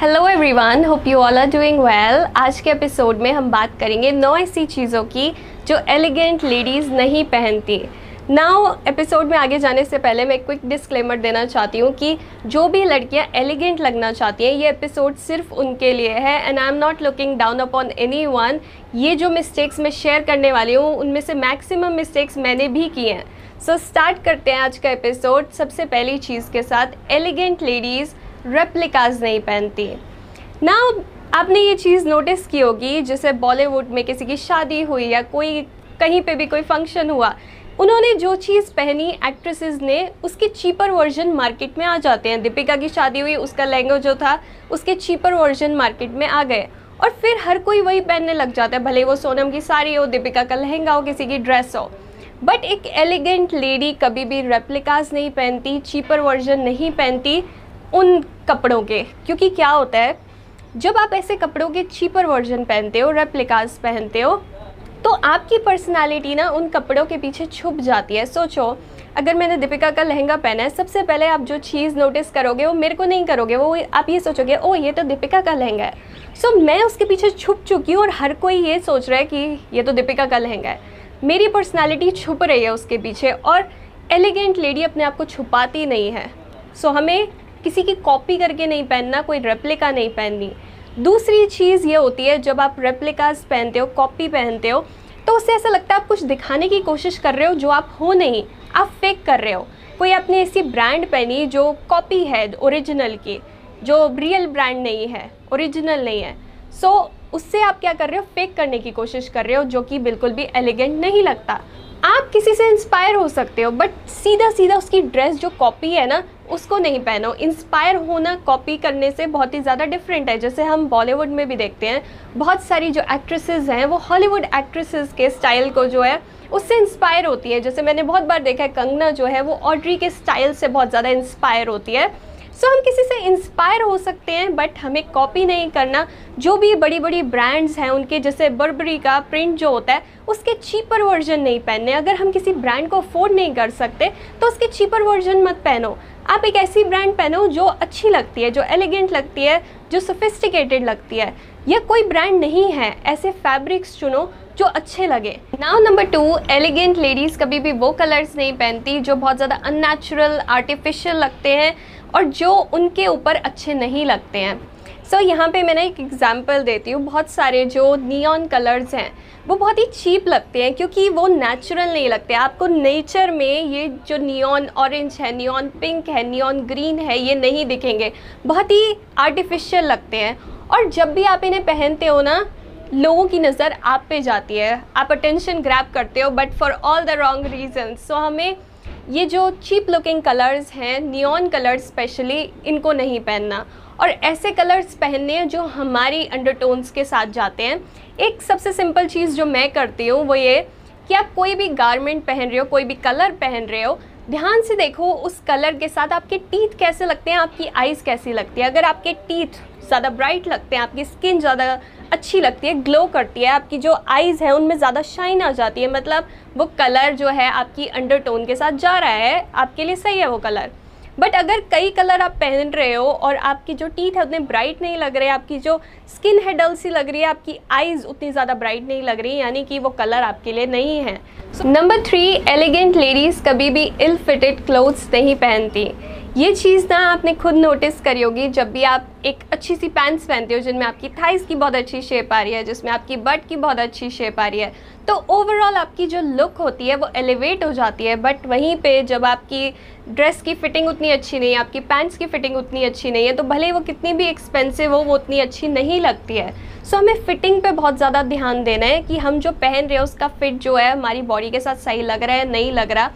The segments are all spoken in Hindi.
Hello everyone, hope you all are doing well. आज के एपिसोड में हम बात करेंगे 9 ऐसी चीज़ों की जो एलिगेंट लेडीज़ नहीं पहनती। नाउ एपिसोड में आगे जाने से पहले मैं एक क्विक डिस्क्लेमर देना चाहती हूँ कि जो भी लड़कियाँ एलिगेंट लगना चाहती हैं, ये एपिसोड सिर्फ उनके लिए है। And I am not looking down upon anyone. ये जो मिस्टेक्स मैं शेयर करने वाली हूँ, उनमें से मैक्सिमम मिस्टेक्स मैंने भी की हैं। सो स्टार्ट करते हैं आज का एपिसोड। सबसे पहली चीज़ के साथ, एलिगेंट लेडीज़ रेप्लिकाज नहीं पहनती। ना आपने ये चीज़ नोटिस की होगी, जैसे बॉलीवुड में किसी की शादी हुई या कोई कहीं पे भी कोई फंक्शन हुआ, उन्होंने जो चीज़ पहनी एक्ट्रेसेस ने, उसके चीपर वर्जन मार्केट में आ जाते हैं। दीपिका की शादी हुई, उसका लहंगा जो था उसके चीपर वर्जन मार्केट में आ गए और फिर हर कोई वही पहनने लग जाता है, भले वो सोनम की साड़ी हो, दीपिका का लहंगा हो, किसी की ड्रेस हो। बट एक एलिगेंट लेडी कभी भी रेप्लिकाज नहीं पहनती, चीपर वर्जन नहीं पहनती उन कपड़ों के। क्योंकि क्या होता है, जब आप ऐसे कपड़ों के चीपर वर्जन पहनते हो, रेप्लिकास पहनते हो, तो आपकी पर्सनालिटी ना उन कपड़ों के पीछे छुप जाती है। सोचो, अगर मैंने दीपिका का लहंगा पहना है, सबसे पहले आप जो चीज़ नोटिस करोगे वो मेरे को नहीं करोगे, वो आप ये सोचोगे, ओ ये तो दीपिका का लहंगा है। सो मैं उसके पीछे छुप चुकी हूँ और हर कोई ये सोच रहा है कि ये तो दीपिका का लहंगा है। मेरी पर्सनालिटी छुप रही है उसके पीछे। और एलिगेंट लेडी अपने आप को छुपाती नहीं है। सो हमें किसी की कॉपी करके नहीं पहनना, कोई रेप्लिका नहीं पहननी। दूसरी चीज़ ये होती है, जब आप रेप्लिकास पहनते हो, कॉपी पहनते हो, तो उससे ऐसा लगता है आप कुछ दिखाने की कोशिश कर रहे हो जो आप हो नहीं, आप फेक कर रहे हो। कोई आपने ऐसी ब्रांड पहनी जो कॉपी है ओरिजिनल की, जो रियल ब्रांड नहीं है, ओरिजिनल नहीं है। सो उससे आप क्या कर रहे हो, फेक करने की कोशिश कर रहे हो, जो कि बिल्कुल भी एलिगेंट नहीं लगता। आप किसी से इंस्पायर हो सकते हो, बट सीधा सीधा उसकी ड्रेस जो कॉपी है ना, उसको नहीं पहनो। इंस्पायर होना कॉपी करने से बहुत ही ज़्यादा डिफरेंट है। जैसे हम बॉलीवुड में भी देखते हैं, बहुत सारी जो एक्ट्रेसेस हैं वो हॉलीवुड एक्ट्रेसेस के स्टाइल को जो है उससे इंस्पायर होती है। जैसे मैंने बहुत बार देखा है, कंगना जो है वो ऑड्री के स्टाइल से बहुत ज़्यादा इंस्पायर होती है। सो हम किसी से इंस्पायर हो सकते हैं, बट हमें कॉपी नहीं करना। जो भी बड़ी बड़ी ब्रांड्स हैं उनके, जैसे बर्बरी का प्रिंट जो होता है, उसके चीपर वर्जन नहीं पहनने। अगर हम किसी ब्रांड को अफोर्ड नहीं कर सकते तो उसके चीपर वर्जन मत पहनो। आप एक ऐसी ब्रांड पहनो जो अच्छी लगती है, जो एलिगेंट लगती है, जो सोफिस्टिकेटेड लगती है। या कोई ब्रांड नहीं है, ऐसे फैब्रिक्स चुनो जो अच्छे लगे। नाउ नंबर 2, एलिगेंट लेडीज़ कभी भी वो कलर्स नहीं पहनती जो बहुत ज़्यादा अननेचुरल, आर्टिफिशियल लगते हैं और जो उनके ऊपर अच्छे नहीं लगते हैं। सो यहाँ पे मैंने एक एग्जांपल देती हूँ। बहुत सारे जो नियॉन कलर्स हैं वो बहुत ही चीप लगते हैं, क्योंकि वो नेचुरल नहीं लगते। आपको नेचर में ये जो नियॉन ऑरेंज है, नियॉन पिंक है, नियॉन ग्रीन है, ये नहीं दिखेंगे, बहुत ही आर्टिफिशियल लगते हैं। और जब भी आप इन्हें पहनते हो ना, लोगों की नज़र आप पे जाती है, आप अटेंशन ग्रैब करते हो, but for all the wrong reasons. So हमें ये जो चीप लुकिंग कलर्स हैं, नियॉन कलर्स स्पेशली, इनको नहीं पहनना। और ऐसे कलर्स पहनने हैं जो हमारी अंडरटोन्स के साथ जाते हैं। एक सबसे सिंपल चीज़ जो मैं करती हूँ वो ये कि आप कोई भी गारमेंट पहन रहे हो, कोई भी कलर पहन रहे हो, ध्यान से देखो उस कलर के साथ आपके टीथ कैसे लगते हैं, आपकी आइज़ कैसी लगती है। अगर आपके टीथ ज़्यादा ब्राइट लगते हैं, आपकी स्किन ज़्यादा अच्छी लगती है, ग्लो करती है, आपकी जो आइज़ हैं उनमें ज़्यादा शाइन आ जाती है, मतलब वो कलर जो है आपकी अंडरटोन के साथ जा रहा है, आपके लिए सही है वो कलर। बट अगर कई कलर आप पहन रहे हो और आपकी जो टीथ है उतने ब्राइट नहीं लग रहे, आपकी जो स्किन है डल सी लग रही है, आपकी आइज़ उतनी ज़्यादा ब्राइट नहीं लग रही, यानी कि वो कलर आपके लिए नहीं है। नंबर 3, एलिगेंट लेडीज़ कभी भी इल फिटेड क्लोथ्स नहीं पहनती। ये चीज़ ना आपने खुद नोटिस करी होगी, जब भी आप एक अच्छी सी पैंट्स पहनते हो जिनमें आपकी थाइस की बहुत अच्छी शेप आ रही है, जिसमें आपकी बट की बहुत अच्छी शेप आ रही है, तो ओवरऑल आपकी जो लुक होती है वो एलिवेट हो जाती है। बट वहीं पे जब आपकी ड्रेस की फिटिंग उतनी अच्छी नहीं है, आपकी पैंट्स की फिटिंग उतनी अच्छी नहीं है, तो भले वो कितनी भी एक्सपेंसिव हो, वो उतनी अच्छी नहीं लगती है। सो हमें फिटिंग पे बहुत ज़्यादा ध्यान देना है कि हम जो पहन रहे हैं उसका फिट जो है हमारी बॉडी के साथ सही लग रहा है, नहीं लग रहा,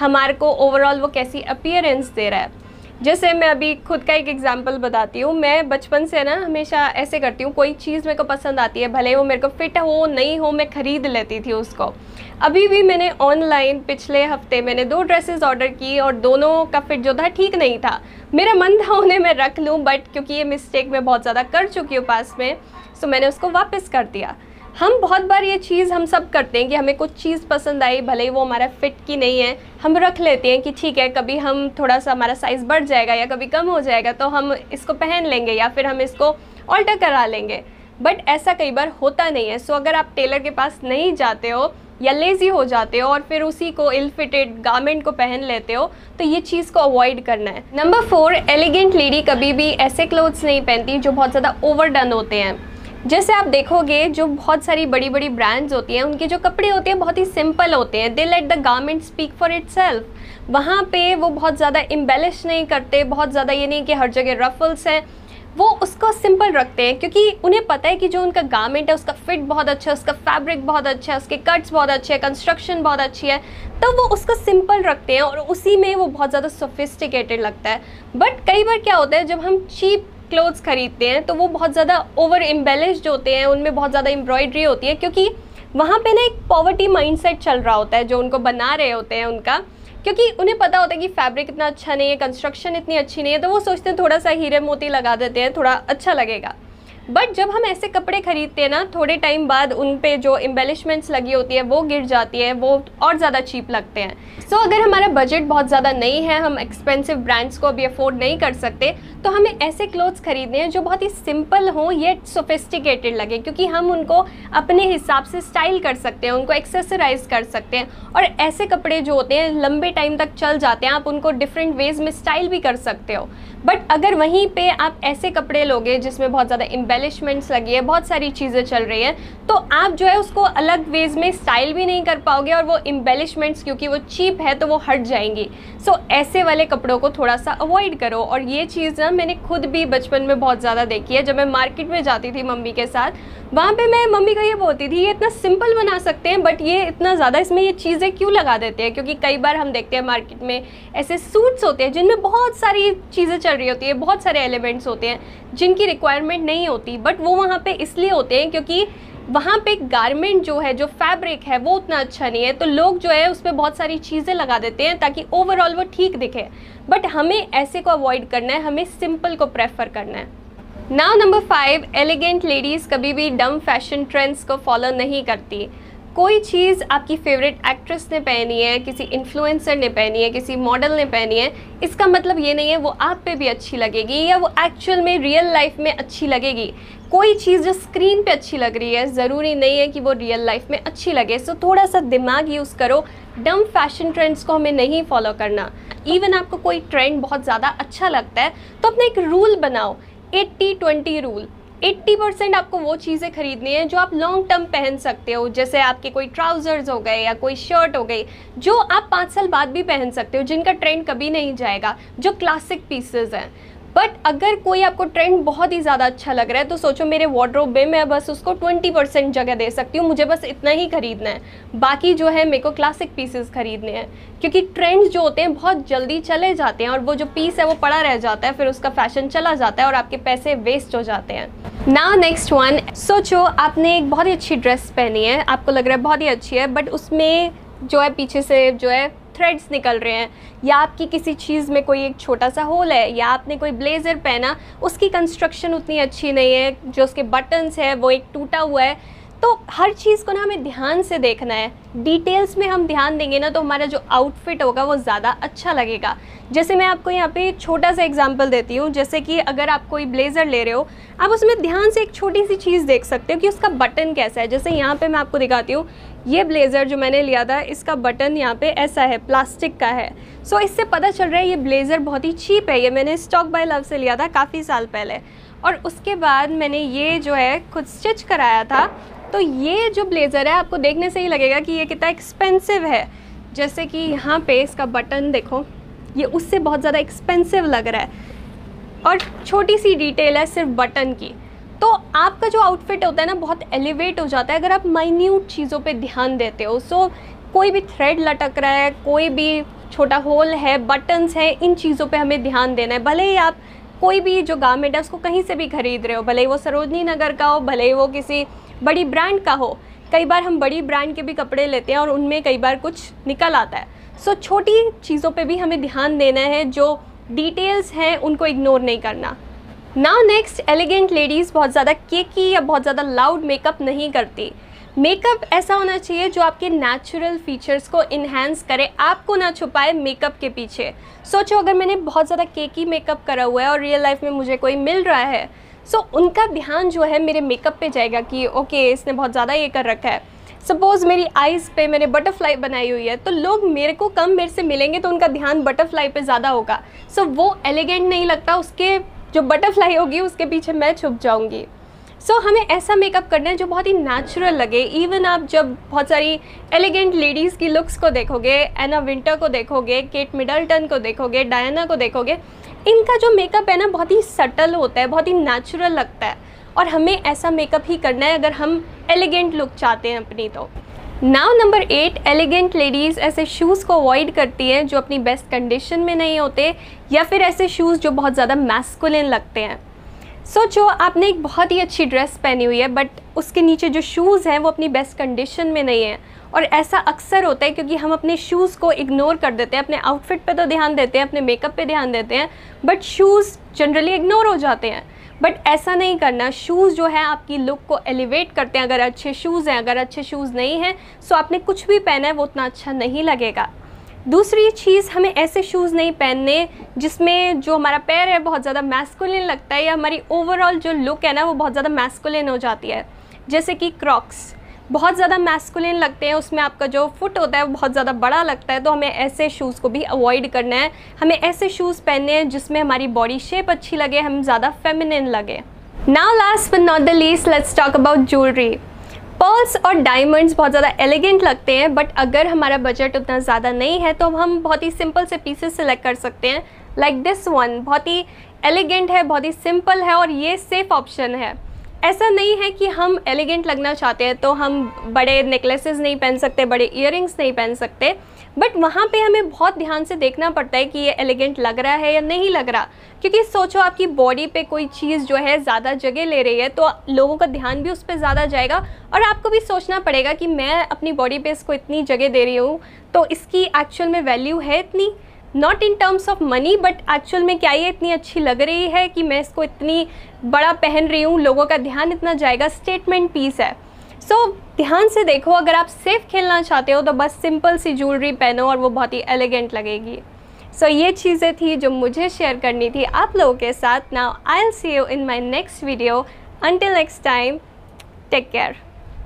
हमारे को ओवरऑल वो कैसी अपीयरेंस दे रहा है। जैसे मैं अभी खुद का एक एग्जांपल बताती हूँ। मैं बचपन से ना हमेशा ऐसे करती हूँ, कोई चीज़ मेरे को पसंद आती है, भले वो मेरे को फिट हो नहीं हो, मैं ख़रीद लेती थी उसको। अभी भी मैंने ऑनलाइन पिछले हफ्ते मैंने 2 ड्रेसेस ऑर्डर की और दोनों का फिट जो था ठीक नहीं था। मेरा मन था उन्हें मैं रख लूँ, बट क्योंकि ये मिस्टेक मैं बहुत ज़्यादा कर चुकी हूँ पास में, सो मैंने उसको वापस कर दिया। हम बहुत बार ये चीज़ हम सब करते हैं कि हमें कुछ चीज़ पसंद आई, भले ही वो हमारा फिट की नहीं है, हम रख लेते हैं कि ठीक है कभी हम थोड़ा सा हमारा साइज़ बढ़ जाएगा या कभी कम हो जाएगा तो हम इसको पहन लेंगे या फिर हम इसको ऑल्टर करा लेंगे। बट ऐसा कई बार होता नहीं है। सो अगर आप टेलर के पास नहीं जाते हो या लेज़ी हो जाते हो और फिर उसी को इल फिटेड गारमेंट को पहन लेते हो तो ये चीज़ को अवॉइड करना है। नंबर 4, एलिगेंट लेडी कभी भी ऐसे क्लोथ्स नहीं पहनती जो बहुत ज़्यादा ओवरडन होते हैं। जैसे आप देखोगे जो बहुत सारी बड़ी बड़ी ब्रांड्स होती हैं उनके जो कपड़े होते हैं बहुत ही सिंपल होते हैं। They let the garment speak for itself. वहाँ पे वो बहुत ज़्यादा एम्बेलिश नहीं करते, बहुत ज़्यादा ये नहीं कि हर जगह रफल्स हैं, वो उसको सिंपल रखते हैं क्योंकि उन्हें पता है कि जो उनका गारमेंट है उसका फिट बहुत अच्छा है, उसका फैब्रिक बहुत अच्छा है, उसके कट्स बहुत अच्छे हैं, कंस्ट्रक्शन बहुत अच्छी है, तो वो उसको सिंपल रखते हैं और उसी में वो बहुत ज़्यादा सोफिस्टिकेटेड लगता है। बट कई बार क्या होता है जब हम चीप क्लोथ्स खरीदते हैं तो वो बहुत ज़्यादा ओवर एम्बेलिश्ड होते हैं, उनमें बहुत ज़्यादा एम्ब्रॉयड्री होती है क्योंकि वहाँ पे ना एक पॉवर्टी माइंडसेट चल रहा होता है जो उनको बना रहे होते हैं उनका, क्योंकि उन्हें पता होता है कि फैब्रिक इतना अच्छा नहीं है, कंस्ट्रक्शन इतनी अच्छी नहीं है, तो वो सोचते हैं थोड़ा सा हीरे मोती लगा देते हैं थोड़ा अच्छा लगेगा। बट जब हम ऐसे कपड़े खरीदते हैं ना, थोड़े टाइम बाद उन पे जो एम्बेलिशमेंट्स लगी होती है वो गिर जाती है, वो और ज़्यादा चीप लगते हैं। सो अगर हमारा बजट बहुत ज़्यादा नहीं है, हम एक्सपेंसिव ब्रांड्स को अभी अफोर्ड नहीं कर सकते, तो हमें ऐसे क्लोथ्स खरीदने हैं जो बहुत ही सिंपल हों येट सोफिस्टिकेटेड लगे, क्योंकि हम उनको अपने हिसाब से स्टाइल कर सकते हैं, उनको एक्सेसराइज कर सकते हैं। और ऐसे कपड़े जो होते हैं लंबे टाइम तक चल जाते हैं, आप उनको डिफरेंट वेज में स्टाइल भी कर सकते हो। बट अगर वहीं पर आप ऐसे कपड़े लोगे जिसमें बहुत ज़्यादा एम्बेलिशमेंट्स लगी है, बहुत सारी चीज़ें चल रही हैं, तो आप जो है उसको अलग वेज में स्टाइल भी नहीं कर पाओगे और वो एम्बेलिशमेंट्स क्योंकि वो चीप है तो वो हट जाएंगी। सो ऐसे वाले कपड़ों को थोड़ा सा अवॉइड करो। और ये चीज़ ना मैंने खुद भी बचपन में बहुत ज़्यादा देखी है। जब मैं मार्केट में जाती थी मम्मी के साथ, वहाँ पे मैं मम्मी को ये बोलती थी ये इतना सिंपल बना सकते हैं बट ये इतना ज़्यादा इसमें ये चीज़ें क्यों लगा देते हैं, क्योंकि कई बार हम देखते हैं मार्केट में ऐसे सूट्स होते हैं जिनमें बहुत सारी चीज़ें चल रही होती है, बहुत सारे एलिमेंट्स होते हैं जिनकी रिक्वायरमेंट नहीं होती, बट वो वहाँ पे इसलिए होते हैं क्योंकि वहाँ पे गारमेंट जो है, जो फैब्रिक है वो उतना अच्छा नहीं है, तो लोग जो है उस पर बहुत सारी चीज़ें लगा देते हैं ताकि ओवरऑल वो ठीक दिखे। बट हमें ऐसे को अवॉइड करना है, हमें सिंपल को प्रेफर करना है। नाउ नंबर 5, एलिगेंट लेडीज़ कभी भी डम फैशन ट्रेंड्स को फॉलो नहीं करती। कोई चीज़ आपकी फेवरेट एक्ट्रेस ने पहनी है, किसी इन्फ्लुएंसर ने पहनी है, किसी मॉडल ने पहनी है, इसका मतलब ये नहीं है वो आप पे भी अच्छी लगेगी या वो एक्चुअल में रियल लाइफ में अच्छी लगेगी। कोई चीज़ जो स्क्रीन पे अच्छी लग रही है ज़रूरी नहीं है कि वो रियल लाइफ में अच्छी लगे। सो थोड़ा सा दिमाग यूज़ करो। डम फैशन ट्रेंड्स को हमें नहीं फॉलो करना। इवन आपको कोई ट्रेंड बहुत ज़्यादा अच्छा लगता है तो अपना एक रूल बनाओ, 80-20 रूल। 80% आपको वो चीज़ें खरीदनी है जो आप लॉन्ग टर्म पहन सकते हो, जैसे आपके कोई ट्राउज़र्स हो गए या कोई शर्ट हो गई जो आप 5 साल बाद भी पहन सकते हो, जिनका ट्रेंड कभी नहीं जाएगा, जो क्लासिक पीसेस हैं। बट अगर कोई आपको ट्रेंड बहुत ही ज़्यादा अच्छा लग रहा है तो सोचो मेरे वार्डरोब में मैं बस उसको 20% जगह दे सकती हूँ, मुझे बस इतना ही खरीदना है, बाकी जो है मेरे को क्लासिक पीसेस खरीदने हैं। क्योंकि ट्रेंड्स जो होते हैं बहुत जल्दी चले जाते हैं और वो जो पीस है वो पड़ा रह जाता है, फिर उसका फैशन चला जाता है और आपके पैसे वेस्ट हो जाते हैं। नाउ नेक्स्ट 1, सोचो आपने एक बहुत ही अच्छी ड्रेस पहनी है, आपको लग रहा है बहुत ही अच्छी है, बट उसमें जो है पीछे से जो है थ्रेड्स निकल रहे हैं, या आपकी किसी चीज़ में कोई एक छोटा सा होल है, या आपने कोई ब्लेज़र पहना उसकी कंस्ट्रक्शन उतनी अच्छी नहीं है, जो उसके बटन्स है वो एक टूटा हुआ है। तो हर चीज़ को ना हमें ध्यान से देखना है, डिटेल्स में हम ध्यान देंगे ना तो हमारा जो आउटफिट होगा वो ज़्यादा अच्छा लगेगा। जैसे मैं आपको यहाँ पे एक छोटा सा एग्जांपल देती हूँ, जैसे कि अगर आप कोई ब्लेज़र ले रहे हो, आप उसमें ध्यान से एक छोटी सी चीज़ देख सकते हो कि उसका बटन कैसा है। जैसे यहाँ पे मैं आपको दिखाती हूँ, ये ब्लेज़र जो मैंने लिया था इसका बटन यहाँ पे ऐसा है, प्लास्टिक का है। सो इससे पता चल रहा है ये ब्लेज़र बहुत ही चीप है, ये मैंने स्टॉक बाय लव से लिया था काफ़ी साल पहले, और उसके बाद मैंने ये जो है खुद स्टिच कराया था। तो ये जो ब्लेज़र है आपको देखने से ही लगेगा कि ये कितना एक्सपेंसिव है। जैसे कि यहाँ पे इसका बटन देखो, ये उससे बहुत ज़्यादा एक्सपेंसिव लग रहा है और छोटी सी डिटेल है सिर्फ बटन की। तो आपका जो आउटफिट होता है ना बहुत एलिवेट हो जाता है अगर आप माइन्यूट चीज़ों पे ध्यान देते हो। सो कोई भी थ्रेड लटक रहा है, कोई भी छोटा होल है, बटन्स हैं, इन चीज़ों पे हमें ध्यान देना है। भले ही आप कोई भी जो गारमेंट है उसको कहीं से भी खरीद रहे हो, भले ही वो सरोजनी नगर का हो, भले ही वो किसी बड़ी ब्रांड का हो। कई बार हम बड़ी ब्रांड के भी कपड़े लेते हैं और उनमें कई बार कुछ निकल आता है। सो छोटी चीज़ों पे भी हमें ध्यान देना है, जो डिटेल्स हैं उनको इग्नोर नहीं करना। नाउ नेक्स्ट, एलिगेंट लेडीज़ बहुत ज़्यादा केकी या बहुत ज़्यादा लाउड मेकअप नहीं करती। मेकअप ऐसा होना चाहिए जो आपके नेचुरल फीचर्स को इन्हेंस करे, आपको ना छुपाए मेकअप के पीछे। सोचो अगर मैंने बहुत ज़्यादा केकी मेकअप करा हुआ है और रियल लाइफ में मुझे कोई मिल रहा है, सो उनका ध्यान जो है मेरे मेकअप पे जाएगा कि ओके, इसने बहुत ज़्यादा ये कर रखा है। सपोज़ मेरी आइज़ पे मैंने बटरफ्लाई बनाई हुई है, तो लोग मेरे से मिलेंगे तो उनका ध्यान बटरफ्लाई पे ज़्यादा होगा। सो वो एलिगेंट नहीं लगता, उसके जो बटरफ्लाई होगी उसके पीछे मैं छुप जाऊँगी। सो हमें ऐसा मेकअप करना है जो बहुत ही नेचुरल लगे। इवन आप जब बहुत सारी एलिगेंट लेडीज़ की लुक्स को देखोगे, एना विंटर को देखोगे, केट मिडलटन को देखोगे, डायना को देखोगे, इनका जो मेकअप है ना बहुत ही सटल होता है, बहुत ही नेचुरल लगता है। और हमें ऐसा मेकअप ही करना है अगर हम एलिगेंट लुक चाहते हैं अपनी। तो नाउ नंबर 8, एलिगेंट लेडीज़ ऐसे शूज़ को अवॉइड करती हैं जो अपनी बेस्ट कंडीशन में नहीं होते, या फिर ऐसे शूज़ जो बहुत ज़्यादा मैस्कुलिन लगते हैं। सोचो आपने एक बहुत ही अच्छी ड्रेस पहनी हुई है बट उसके नीचे जो शूज़ हैं वो अपनी बेस्ट कंडीशन में नहीं है। और ऐसा अक्सर होता है क्योंकि हम अपने शूज़ को इग्नोर कर देते हैं। अपने आउटफिट पे तो ध्यान देते हैं, अपने मेकअप पे ध्यान देते हैं, बट शूज़ जनरली इग्नोर हो जाते हैं। बट ऐसा नहीं करना। शूज़ जो है आपकी लुक को एलिवेट करते हैं। अगर अच्छे शूज़ हैं, अगर अच्छे शूज़ नहीं हैं सो आपने कुछ भी पहना है वो उतना अच्छा नहीं लगेगा। दूसरी चीज़, हमें ऐसे शूज़ नहीं पहनने जिसमें जो हमारा पैर है बहुत ज़्यादा मैस्कुलिन लगता है, या हमारी ओवरऑल जो लुक है ना वो बहुत ज़्यादा मैस्कुलिन हो जाती है। जैसे कि क्रॉक्स बहुत ज़्यादा मैस्कुलिन लगते हैं, उसमें आपका जो फुट होता है वो बहुत ज़्यादा बड़ा लगता है। तो हमें ऐसे शूज़ को भी अवॉइड करना है। हमें ऐसे शूज़ पहनने हैं जिसमें हमारी बॉडी शेप अच्छी लगे, हम ज़्यादा फेमिनिन लगे। Now last but not the least, let's talk about jewellery. Pearls और डायमंड्स बहुत ज़्यादा एलिगेंट लगते हैं, बट अगर हमारा बजट उतना ज़्यादा नहीं है तो हम बहुत ही सिंपल से पीसेस सेलेक्ट कर सकते हैं। लाइक दिस वन, बहुत ही एलिगेंट है, बहुत ही सिंपल है और ये सेफ़ ऑप्शन है। ऐसा नहीं है कि हम एलिगेंट लगना चाहते हैं तो हम बड़े नेकलेसेस नहीं पहन सकते, बड़े ईयरिंग्स नहीं पहन सकते, बट वहाँ पे हमें बहुत ध्यान से देखना पड़ता है कि ये एलिगेंट लग रहा है या नहीं लग रहा। क्योंकि सोचो आपकी बॉडी पे कोई चीज़ जो है ज़्यादा जगह ले रही है तो लोगों का ध्यान भी उस पर ज़्यादा जाएगा, और आपको भी सोचना पड़ेगा कि मैं अपनी बॉडी पे इसको इतनी जगह दे रही हूँ तो इसकी एक्चुअल में वैल्यू है इतनी, not in terms of money but actual में क्या ये इतनी अच्छी लग रही है कि मैं इसको इतनी बड़ा पहन रही हूँ, लोगों का ध्यान इतना जाएगा। स्टेटमेंट पीस है। सो ध्यान से देखो। अगर आप सेफ खेलना चाहते हो तो बस सिंपल सी ज्वेलरी पहनो और वो बहुत ही एलिगेंट लगेगी। सो ये चीज़ें थी जो मुझे शेयर करनी थी आप लोगों के साथ। Now I will see you in my next video. Until next time, take care.